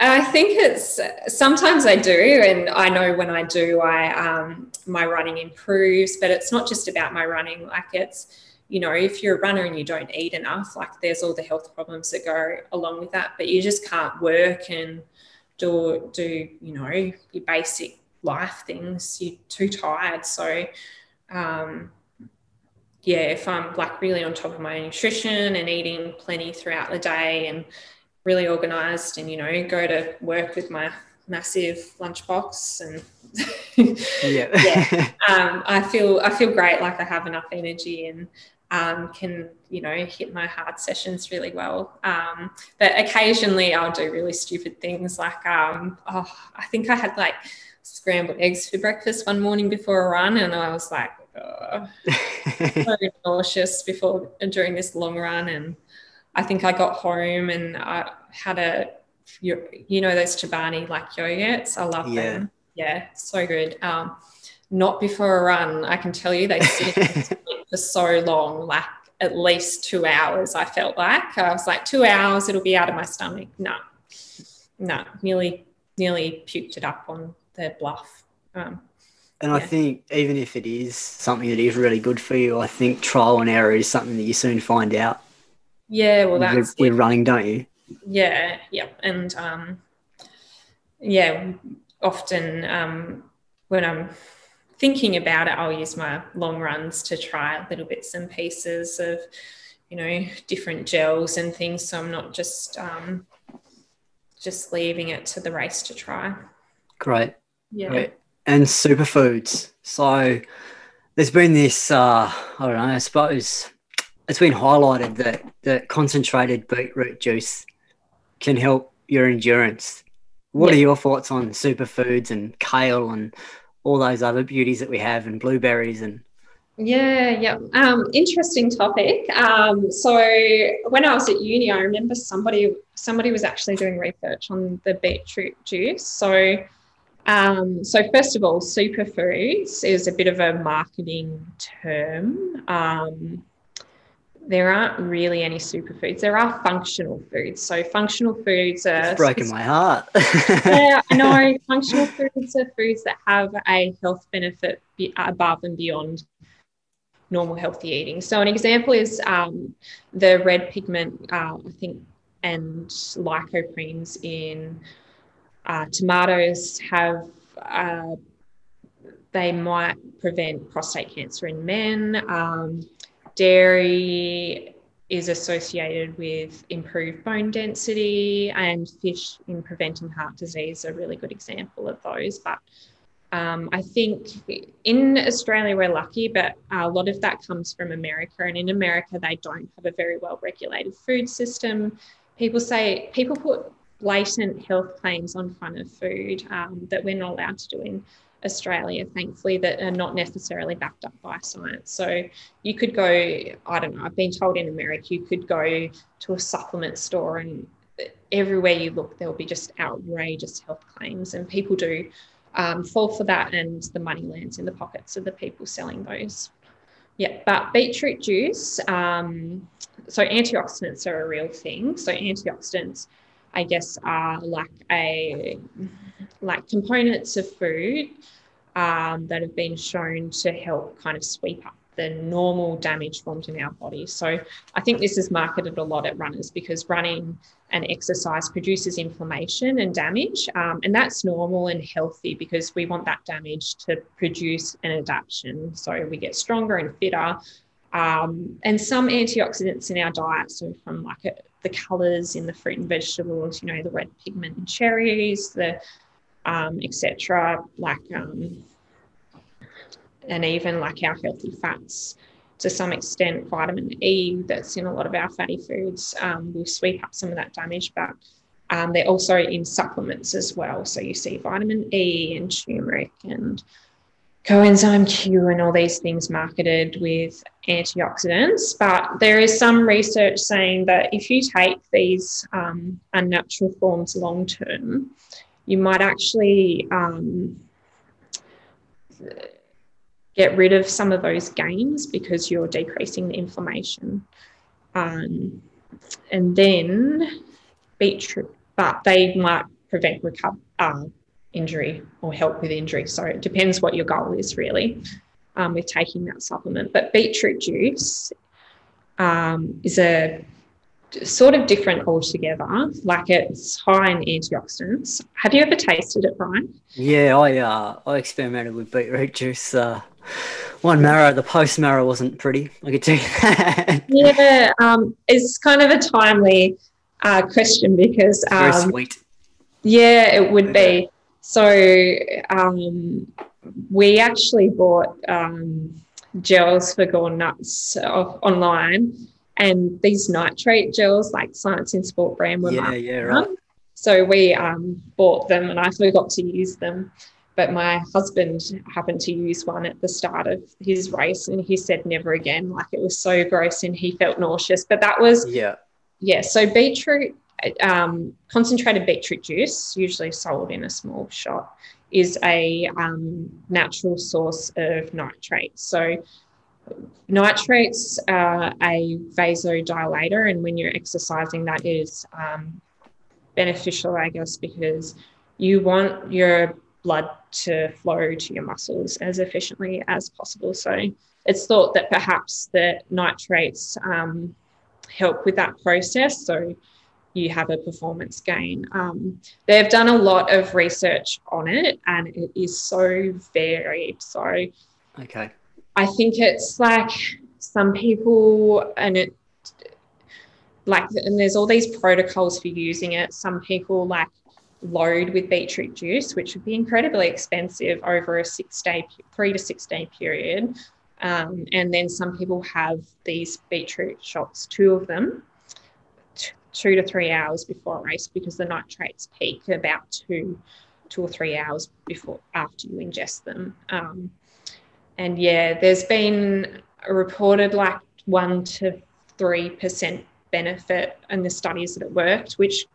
I think it's sometimes I do, and I know when I do, I um, my running improves. But it's not just about my running. Like, it's, you know, if you're a runner and you don't eat enough, like, there's all the health problems that go along with that. But you just can't work and do do you know, your basic life things. You're too tired, so. Um, yeah, if I'm, like, really on top of my nutrition and eating plenty throughout the day and really organised, and, you know, go to work with my massive lunchbox and yeah, yeah um, I feel I feel great, like I have enough energy and um, can, you know, hit my hard sessions really well. Um, but occasionally I'll do really stupid things, like um, oh, I think I had like scrambled eggs for breakfast one morning before a run, and I was like, oh, so nauseous before during this long run. And I think I got home and I had a, you know, those Chobani, like, yogurts. I love yeah. them. Yeah, so good. Um, not before a run, I can tell you. They sit in for so long, like at least two hours. I felt like I was like two hours, it'll be out of my stomach. No, no, nearly, nearly puked it up on. They're bluff. Um, and yeah. I think even if it is something that is really good for you, I think trial and error is something that you soon find out. Yeah, well, that's... We're, we're running, don't you? Yeah, yeah. And, um, yeah, often um, when I'm thinking about it, I'll use my long runs to try little bits and pieces of, you know, different gels and things, so I'm not just um, just leaving it to the race to try. Great. Yeah. Right. And superfoods. So there's been this, uh, I don't know, I suppose it's been highlighted that, that concentrated beetroot juice can help your endurance. What yeah. are your thoughts on superfoods and kale and all those other beauties that we have, and blueberries and... Yeah, yeah. Um, interesting topic. Um, so when I was at uni, I remember somebody somebody was actually doing research on the beetroot juice. So um, so first of all, superfoods is a bit of a marketing term. Um, there aren't really any superfoods. There are functional foods. So functional foods are... It's broken my heart. Yeah, I know. Functional foods are foods that have a health benefit be- above and beyond normal healthy eating. So an example is um, the red pigment, uh, I think, and lycopenes in uh, tomatoes have, uh, they might prevent prostate cancer in men. Um, dairy is associated with improved bone density, and fish in preventing heart disease are a really good example of those. But Um, I think in Australia we're lucky, but a lot of that comes from America, and in America they don't have a very well-regulated food system. People say, people put blatant health claims on front of food um, that we're not allowed to do in Australia, thankfully, that are not necessarily backed up by science. So you could go, I don't know, I've been told in America you could go to a supplement store and everywhere you look there'll be just outrageous health claims, and people do Um, fall for that, and the money lands in the pockets of the people selling those. Yeah, but beetroot juice, um, so antioxidants are a real thing. So antioxidants, I guess, are like a like components of food um, that have been shown to help kind of sweep up the normal damage formed in our body. So I think this is marketed a lot at runners, because running and exercise produces inflammation and damage, um, and that's normal and healthy, because we want that damage to produce an adaptation, so we get stronger and fitter. Um, and some antioxidants in our diet, so from like a, the colours in the fruit and vegetables, you know, the red pigment in cherries, the um, et cetera, like... Um, and even like our healthy fats, to some extent, vitamin E that's in a lot of our fatty foods um, will sweep up some of that damage, but um, they're also in supplements as well. So you see vitamin E and turmeric and coenzyme Q and all these things marketed with antioxidants. But there is some research saying that if you take these um, unnatural forms long-term, you might actually... Um, th- get rid of some of those gains, because you're decreasing the inflammation. Um, and then beetroot, but they might prevent recover, uh, injury or help with injury. So it depends what your goal is really um, with taking that supplement. But beetroot juice um, is a sort of different altogether. Like, it's high in antioxidants. Have you ever tasted it, Brian? Yeah, I uh, I experimented with beetroot juice. Uh... One marrow, the post marrow wasn't pretty, I could tell you that. Yeah, um, it's kind of a timely uh, question, because... Um, Very sweet. Yeah, it would be. So um, we actually bought um, gels for Gone Nuts off, online, and these nitrate gels, like Science in Sport brand, were yeah, yeah, right. Them. So we um, bought them, and I forgot to use them. But my husband happened to use one at the start of his race, and he said never again. Like, it was so gross, and he felt nauseous. But that was, yeah. Yeah. So beetroot, um, concentrated beetroot juice, usually sold in a small shop, is a um, natural source of nitrates. So nitrates are a vasodilator, and when you're exercising, that is um, beneficial, I guess, because you want your blood to flow to your muscles as efficiently as possible. So it's thought that perhaps the nitrates um, help with that process, so you have a performance gain. Um, they've done a lot of research on it, and it is so varied. So okay, I think it's like some people, and it like and there's all these protocols for using it. Some people like load with beetroot juice, which would be incredibly expensive over a six day three to six day period, Um, and then some people have these beetroot shots, two of them, t- two to three hours before a race, because the nitrates peak about two, two or three hours before after you ingest them. Um, and yeah, there's been a reported like one to three percent benefit in the studies that it worked, which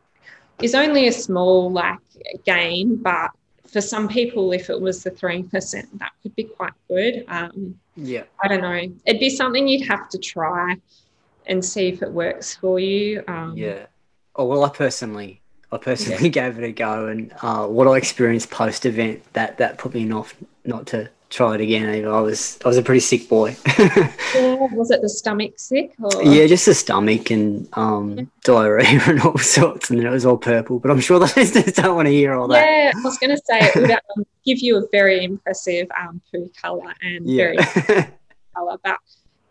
is only a small like gain, but for some people, if it was the three percent, that could be quite good. Um, yeah. I don't know. It'd be something you'd have to try and see if it works for you. Um, yeah. Oh, well, I personally I personally yeah. gave it a go, and uh, what I experienced post-event, that that put me off not to try it again. You know, I was I was a pretty sick boy. Yeah, was it the stomach sick? Or? Yeah, just the stomach and um, yeah. diarrhoea and all sorts, and it was all purple. But I'm sure the listeners don't want to hear all that. Yeah, I was going to say it would um, give you a very impressive um, poo colour and yeah. very colour. But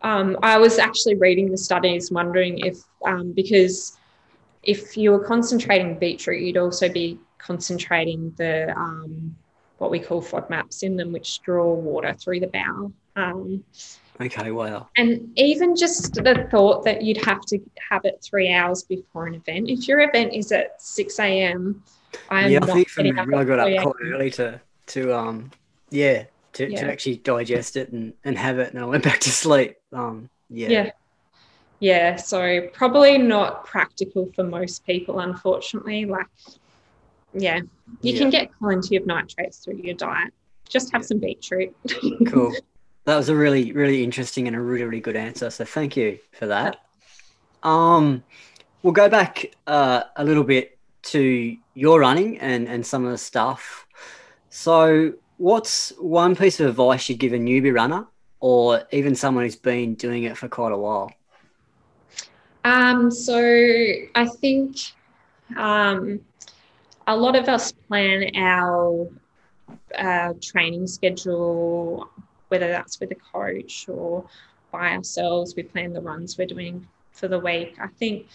um, I was actually reading the studies, wondering if um, because if you were concentrating beetroot, you'd also be concentrating the um, what we call FODMAPs in them, which draw water through the bowel. Um, okay, wow. And even just the thought that you'd have to have it three hours before an event. If your event is at six a.m., I am yeah, not I think getting up. I got up quite early to, to um, yeah, to, yeah, to actually digest it and, and have it, and I went back to sleep. Um, yeah. Yeah. Yeah, so probably not practical for most people, unfortunately. Like, yeah, you yeah. can get plenty of nitrates through your diet. Just have yeah. some beetroot. Cool. That was a really, really interesting and a really, really good answer. So thank you for that. Um, we'll go back uh, a little bit to your running and, and some of the stuff. So what's one piece of advice you'd give a newbie runner, or even someone who's been doing it for quite a while? Um, so I think um, a lot of us plan our uh, training schedule, whether that's with a coach or by ourselves. We plan the runs we're doing for the week. I think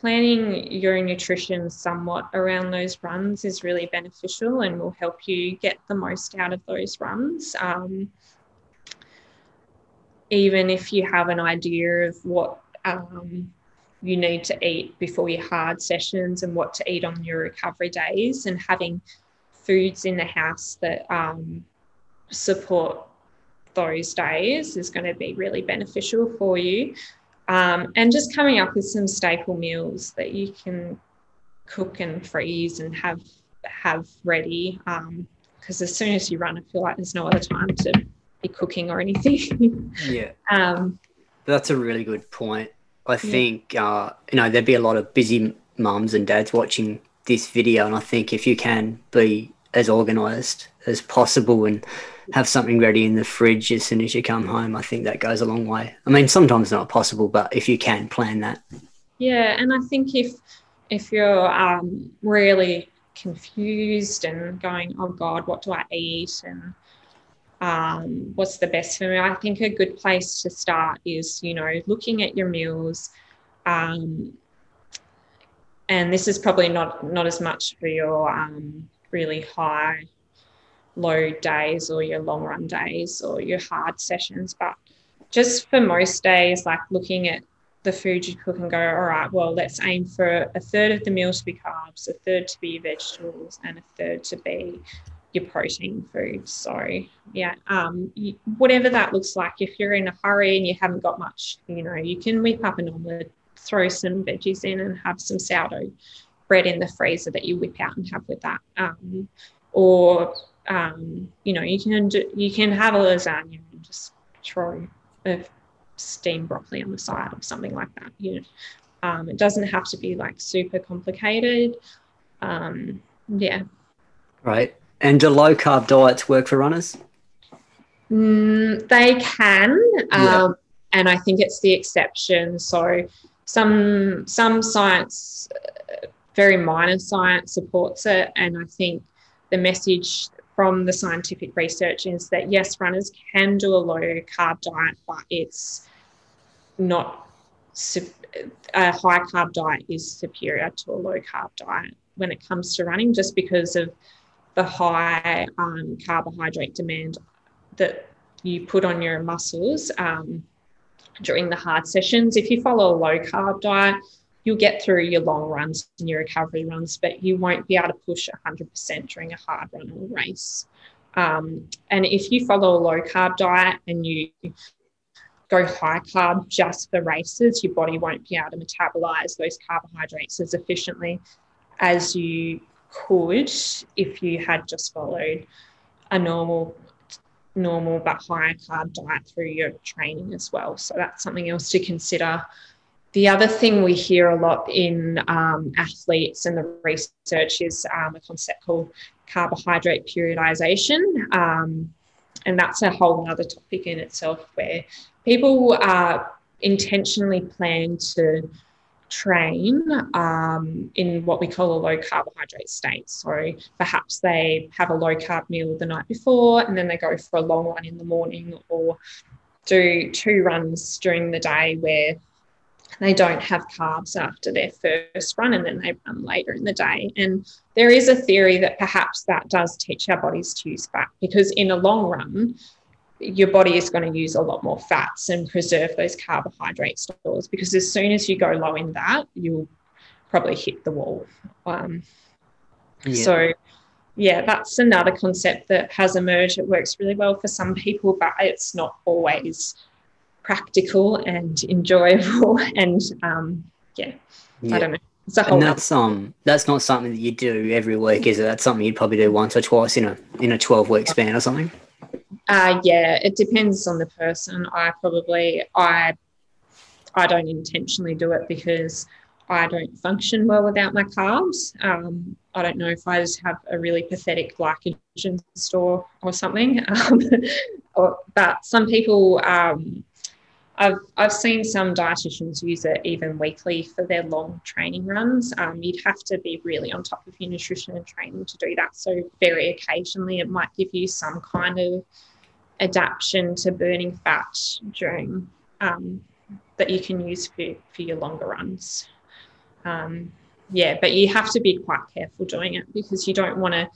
planning your nutrition somewhat around those runs is really beneficial and will help you get the most out of those runs. Um, even if you have an idea of what um, you need to eat before your hard sessions and what to eat on your recovery days, and having foods in the house that um, support those days is going to be really beneficial for you. Um, and just coming up with some staple meals that you can cook and freeze and have have ready, um, because as soon as you run, I feel like there's no other time to be cooking or anything. Yeah. Um, that's a really good point. I think, uh, you know, there'd be a lot of busy mums and dads watching this video, and I think if you can be as organised as possible and have something ready in the fridge as soon as you come home, I think that goes a long way. I mean, sometimes not possible, but if you can plan that. Yeah, and I think if if you're um, really confused and going, oh, God, what do I eat, and um what's the best for me, I think a good place to start is, you know, looking at your meals, um and this is probably not not as much for your um really high low days or your long run days or your hard sessions, but just for most days, like looking at the food you cook and go, all right, well, let's aim for a third of the meal to be carbs, a third to be your vegetables, and a third to be your protein food. So yeah, um, you, whatever that looks like, if you're in a hurry and you haven't got much, you know, you can whip up an omelette, throw some veggies in, and have some sourdough bread in the freezer that you whip out and have with that. Um, or, um, you know, you can do, you can have a lasagna and just throw a steamed broccoli on the side or something like that. You know, um, it doesn't have to be like super complicated. Um, yeah. Right. And do low-carb diets work for runners? Mm, they can, um, yeah. and I think it's the exception. So some some science, uh, very minor science, supports it, and I think the message from the scientific research is that, yes, runners can do a low-carb diet, but it's not – a high-carb diet is superior to a low-carb diet when it comes to running, just because of – the high um, carbohydrate demand that you put on your muscles um, during the hard sessions. If you follow a low-carb diet, you'll get through your long runs and your recovery runs, but you won't be able to push one hundred percent during a hard run or race. Um, and if you follow a low-carb diet and you go high-carb just for races, your body won't be able to metabolise those carbohydrates as efficiently as you could if you had just followed a normal normal but higher carb diet through your training as well. So that's something else to consider. The other thing we hear a lot in um, athletes and the research is um, a concept called carbohydrate periodization, um, and that's a whole other topic in itself, where people uh, intentionally plan to train um, in what we call a low carbohydrate state. So perhaps they have a low carb meal the night before and then they go for a long run in the morning, or do two runs during the day where they don't have carbs after their first run and then they run later in the day. And there is a theory that perhaps that does teach our bodies to use fat, because in a long run your body is going to use a lot more fats and preserve those carbohydrate stores, because as soon as you go low in that, you'll probably hit the wall. Um, yeah. So, yeah, that's another concept that has emerged. It works really well for some people, but it's not always practical and enjoyable. And, um, yeah, yeah, I don't know. It's a whole and that's um that's not something that you do every week, is it? That's something you'd probably do once or twice in a in a twelve-week span or something. Uh, yeah, it depends on the person. I probably, I I don't intentionally do it because I don't function well without my carbs. Um, I don't know if I just have a really pathetic glycogen store or something. Um, or, but some people, um, I've I've seen some dietitians use it even weekly for their long training runs. Um, you'd have to be really on top of your nutrition and training to do that. So very occasionally it might give you some kind of adaptation to burning fat during um, that you can use for, for your longer runs. Um, yeah, but you have to be quite careful doing it, because you don't want to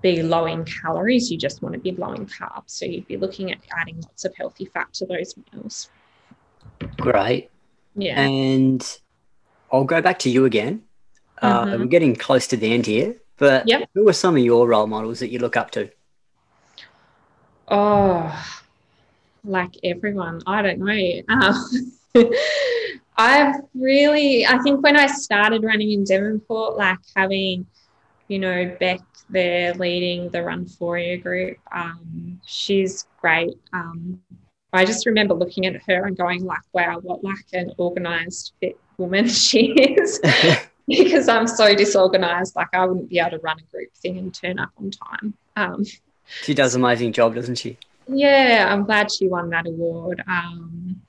be low in calories, you just want to be low in carbs. So you'd be looking at adding lots of healthy fat to those meals. Great. Yeah. And I'll go back to you again. Mm-hmm. Uh, we're getting close to the end here, but yep. Who are some of your role models that you look up to? Oh, like everyone. I don't know. Um, I've really, I think when I started running in Devonport, like having, you know, Beck there leading the Run For You group, um, she's great. Um, I just remember looking at her and going like, wow, what like an organised fit woman she is, because I'm so disorganised, like I wouldn't be able to run a group thing and turn up on time. Um, she does an amazing job, doesn't she? Yeah, I'm glad she won that award. Um,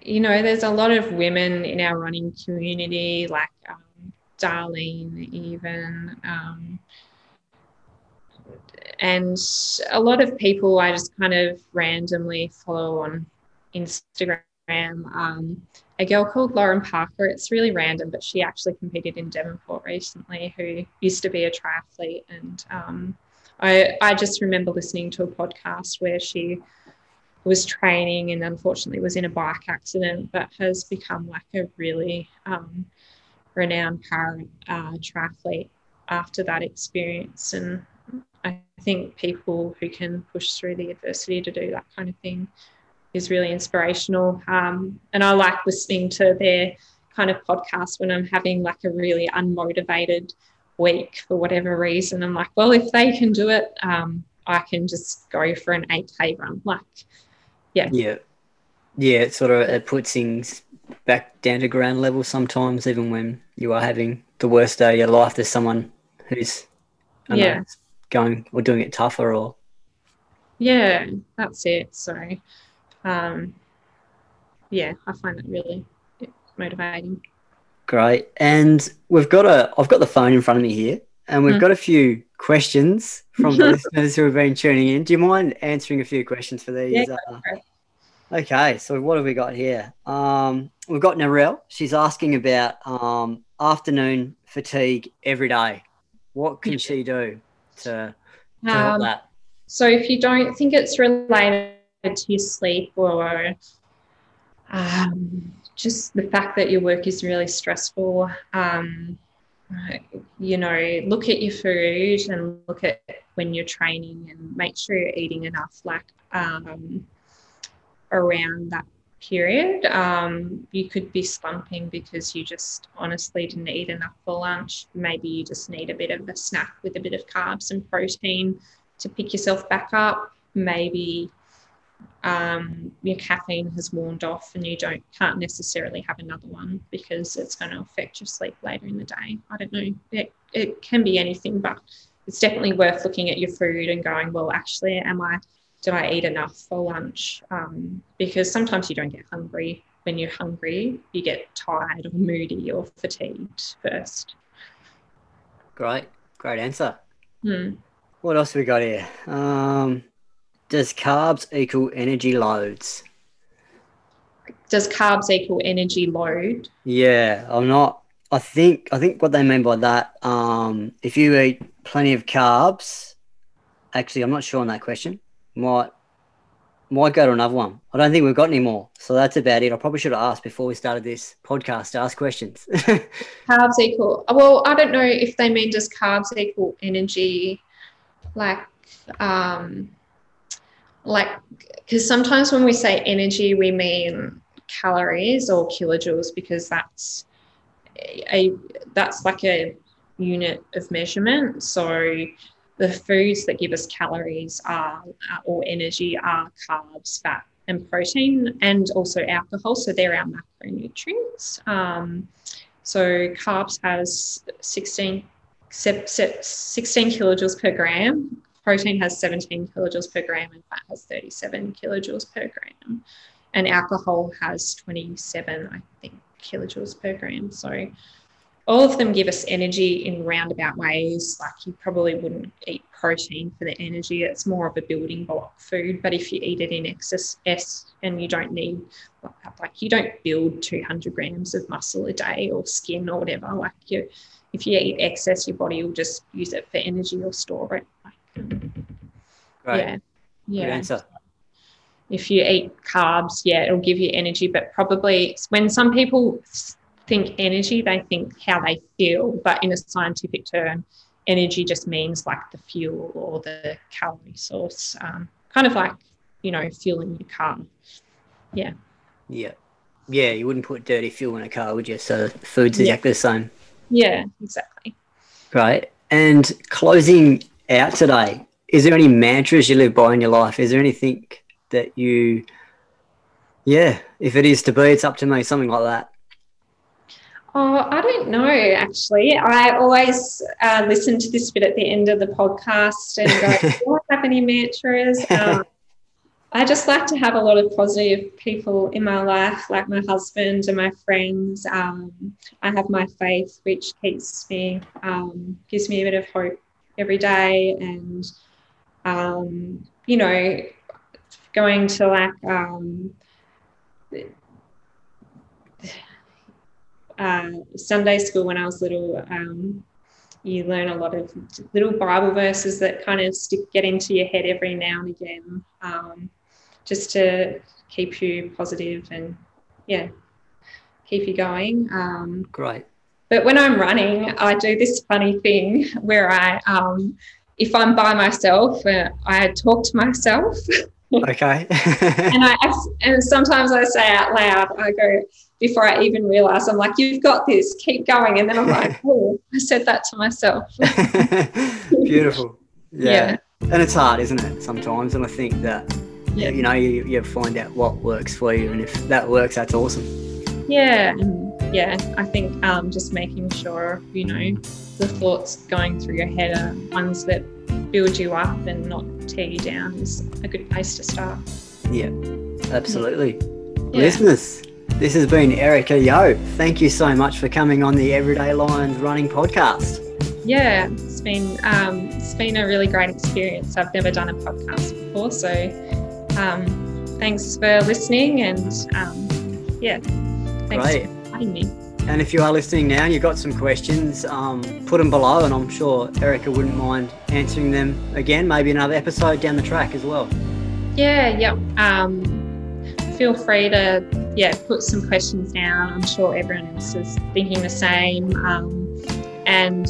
you know, there's a lot of women in our running community, like um, Darlene even, um, and a lot of people I just kind of randomly follow on Instagram. Um, a girl called Lauren Parker, it's really random, but she actually competed in Devonport recently, who used to be a triathlete, and um, I, I just remember listening to a podcast where she was training and unfortunately was in a bike accident, but has become like a really um, renowned para uh, triathlete after that experience. And I think people who can push through the adversity to do that kind of thing is really inspirational, um, and I like listening to their kind of podcast when I'm having like a really unmotivated week for whatever reason. I'm like, well, if they can do it, um, I can just go for an eight K run, like yeah yeah yeah it sort of it puts things back down to ground level sometimes, even when you are having the worst day of your life. There's someone who's I don't yeah. know, going or doing it tougher, or yeah, that's it. So, um, yeah, I find that really motivating. Great, and we've got a I've got the phone in front of me here, and we've mm. got a few questions from the listeners who have been tuning in. Do you mind answering a few questions for these? Yeah, uh, Okay, so what have we got here? Um, we've got Narelle. She's asking about um, afternoon fatigue every day. What can she do to, to um, help that? So if you don't think it's related to your sleep or um, just the fact that your work is really stressful, um, you know, look at your food and look at when you're training and make sure you're eating enough, like um, around that period. Um, you could be slumping because you just honestly didn't eat enough for lunch. Maybe you just need a bit of a snack with a bit of carbs and protein to pick yourself back up. Maybe um, your caffeine has worn off and you don't can't necessarily have another one because it's going to affect your sleep later in the day. I don't know. It, it can be anything, but it's definitely worth looking at your food and going, well, actually, am I do I eat enough for lunch? Um, because sometimes you don't get hungry. When you're hungry, you get tired or moody or fatigued first. Great. Great answer. Hmm. What else have we got here? Um, does carbs equal energy loads? Does carbs equal energy load? Yeah, I'm not. I think I think what they mean by that, um, if you eat plenty of carbs, actually, I'm not sure on that question. Might might go to another one. I don't think we've got any more. So that's about it. I probably should have asked before we started this podcast to ask questions. Carbs equal. Well, I don't know if they mean does carbs equal energy. Like, um, like, because sometimes when we say energy, we mean calories or kilojoules, because that's a that's like a unit of measurement. So the foods that give us calories are or energy are carbs, fat, and protein, and also alcohol. So they're our macronutrients. Um, so carbs has sixteen. sixteen kilojoules per gram, protein has seventeen kilojoules per gram, and fat has thirty-seven kilojoules per gram, and alcohol has twenty-seven, I think, kilojoules per gram. So all of them give us energy in roundabout ways. Like, you probably wouldn't eat protein for the energy. It's more of a building block food, but if you eat it in excess and you don't need, like, you don't build two hundred grams of muscle a day or skin or whatever, like you if you eat excess, your body will just use it for energy or store it. Right. Yeah. Yeah. Good answer. If you eat carbs, yeah, it'll give you energy, but probably when some people think energy, they think how they feel, but in a scientific term, energy just means like the fuel or the calorie source, um, kind of like, you know, fueling your car. Yeah. Yeah. Yeah, you wouldn't put dirty fuel in a car, would you? So food's exactly yeah. the same. Yeah, exactly. Right. And closing out today, is there any mantras you live by in your life? Is there anything that you, yeah, if it is to be, it's up to me, something like that? Oh, I don't know, actually. I always uh, listen to this bit at the end of the podcast and go, do I have any mantras? Um, I just like to have a lot of positive people in my life, like my husband and my friends. Um, I have my faith, which keeps me, um, gives me a bit of hope every day. And, um, you know, going to like um, uh, Sunday school when I was little, um, you learn a lot of little Bible verses that kind of stick, get into your head every now and again. Um, just to keep you positive and, yeah, keep you going. Um, Great. But when I'm running, I do this funny thing where I, um, if I'm by myself, uh, I talk to myself. Okay. and I and sometimes I say out loud, I go, before I even realise, I'm like, you've got this, keep going. And then I'm like, oh, I said that to myself. Beautiful. Yeah. yeah. And it's hard, isn't it, sometimes? And I think that, yeah. you know, you, you find out what works for you, and if that works, that's awesome. Yeah. Yeah. I think um, just making sure, you know, the thoughts going through your head are ones that build you up and not tear you down is a good place to start. Yeah, absolutely. Yeah. Listeners, this has been Erica Yeo. Thank you so much for coming on the Everyday Lyons Running Podcast. Yeah, it's been um, it's been a really great experience. I've never done a podcast before, so um, thanks for listening and um, yeah, thanks great. for having me. And if you are listening now and you've got some questions, um, put them below, and I'm sure Erica wouldn't mind answering them again, maybe another episode down the track as well. Yeah, yeah. Um, feel free to, yeah, put some questions down. I'm sure everyone else is thinking the same. Um, and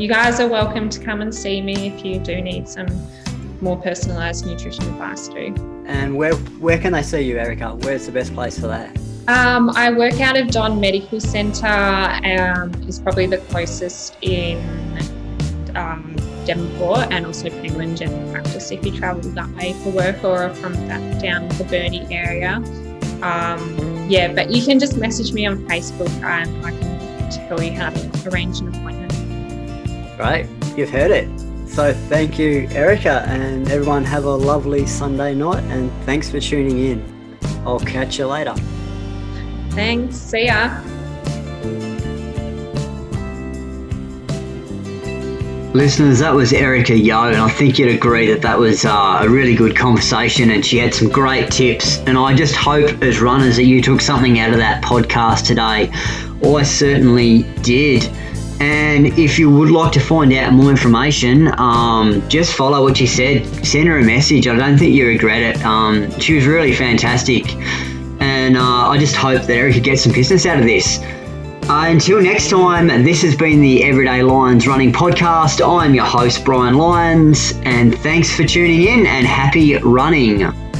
you guys are welcome to come and see me if you do need some more personalised nutrition advice too. And where where can they see you, Erica? Where's the best place for that? Um, I work out of Don Medical Centre. Um, is probably the closest in um, Devonport, and also Penguin General Practice if you travel that way for work, or from that down the Burnie area. Um, yeah, but you can just message me on Facebook and I can tell you how to arrange an appointment. Right, you've heard it. So thank you, Erica, and everyone have a lovely Sunday night, and thanks for tuning in. I'll catch you later. Thanks. See ya. Listeners, that was Erica Yeo, and I think you'd agree that that was uh, a really good conversation, and she had some great tips. And I just hope as runners that you took something out of that podcast today. I certainly did. And if you would like to find out more information, um, just follow what she said. Send her a message. I don't think you regret it. Um, she was really fantastic. And uh, I just hope that Erica gets some business out of this. Uh, until next time, this has been the Everyday Lyons Running Podcast. I'm your host, Brian Lyons, and thanks for tuning in, and happy running.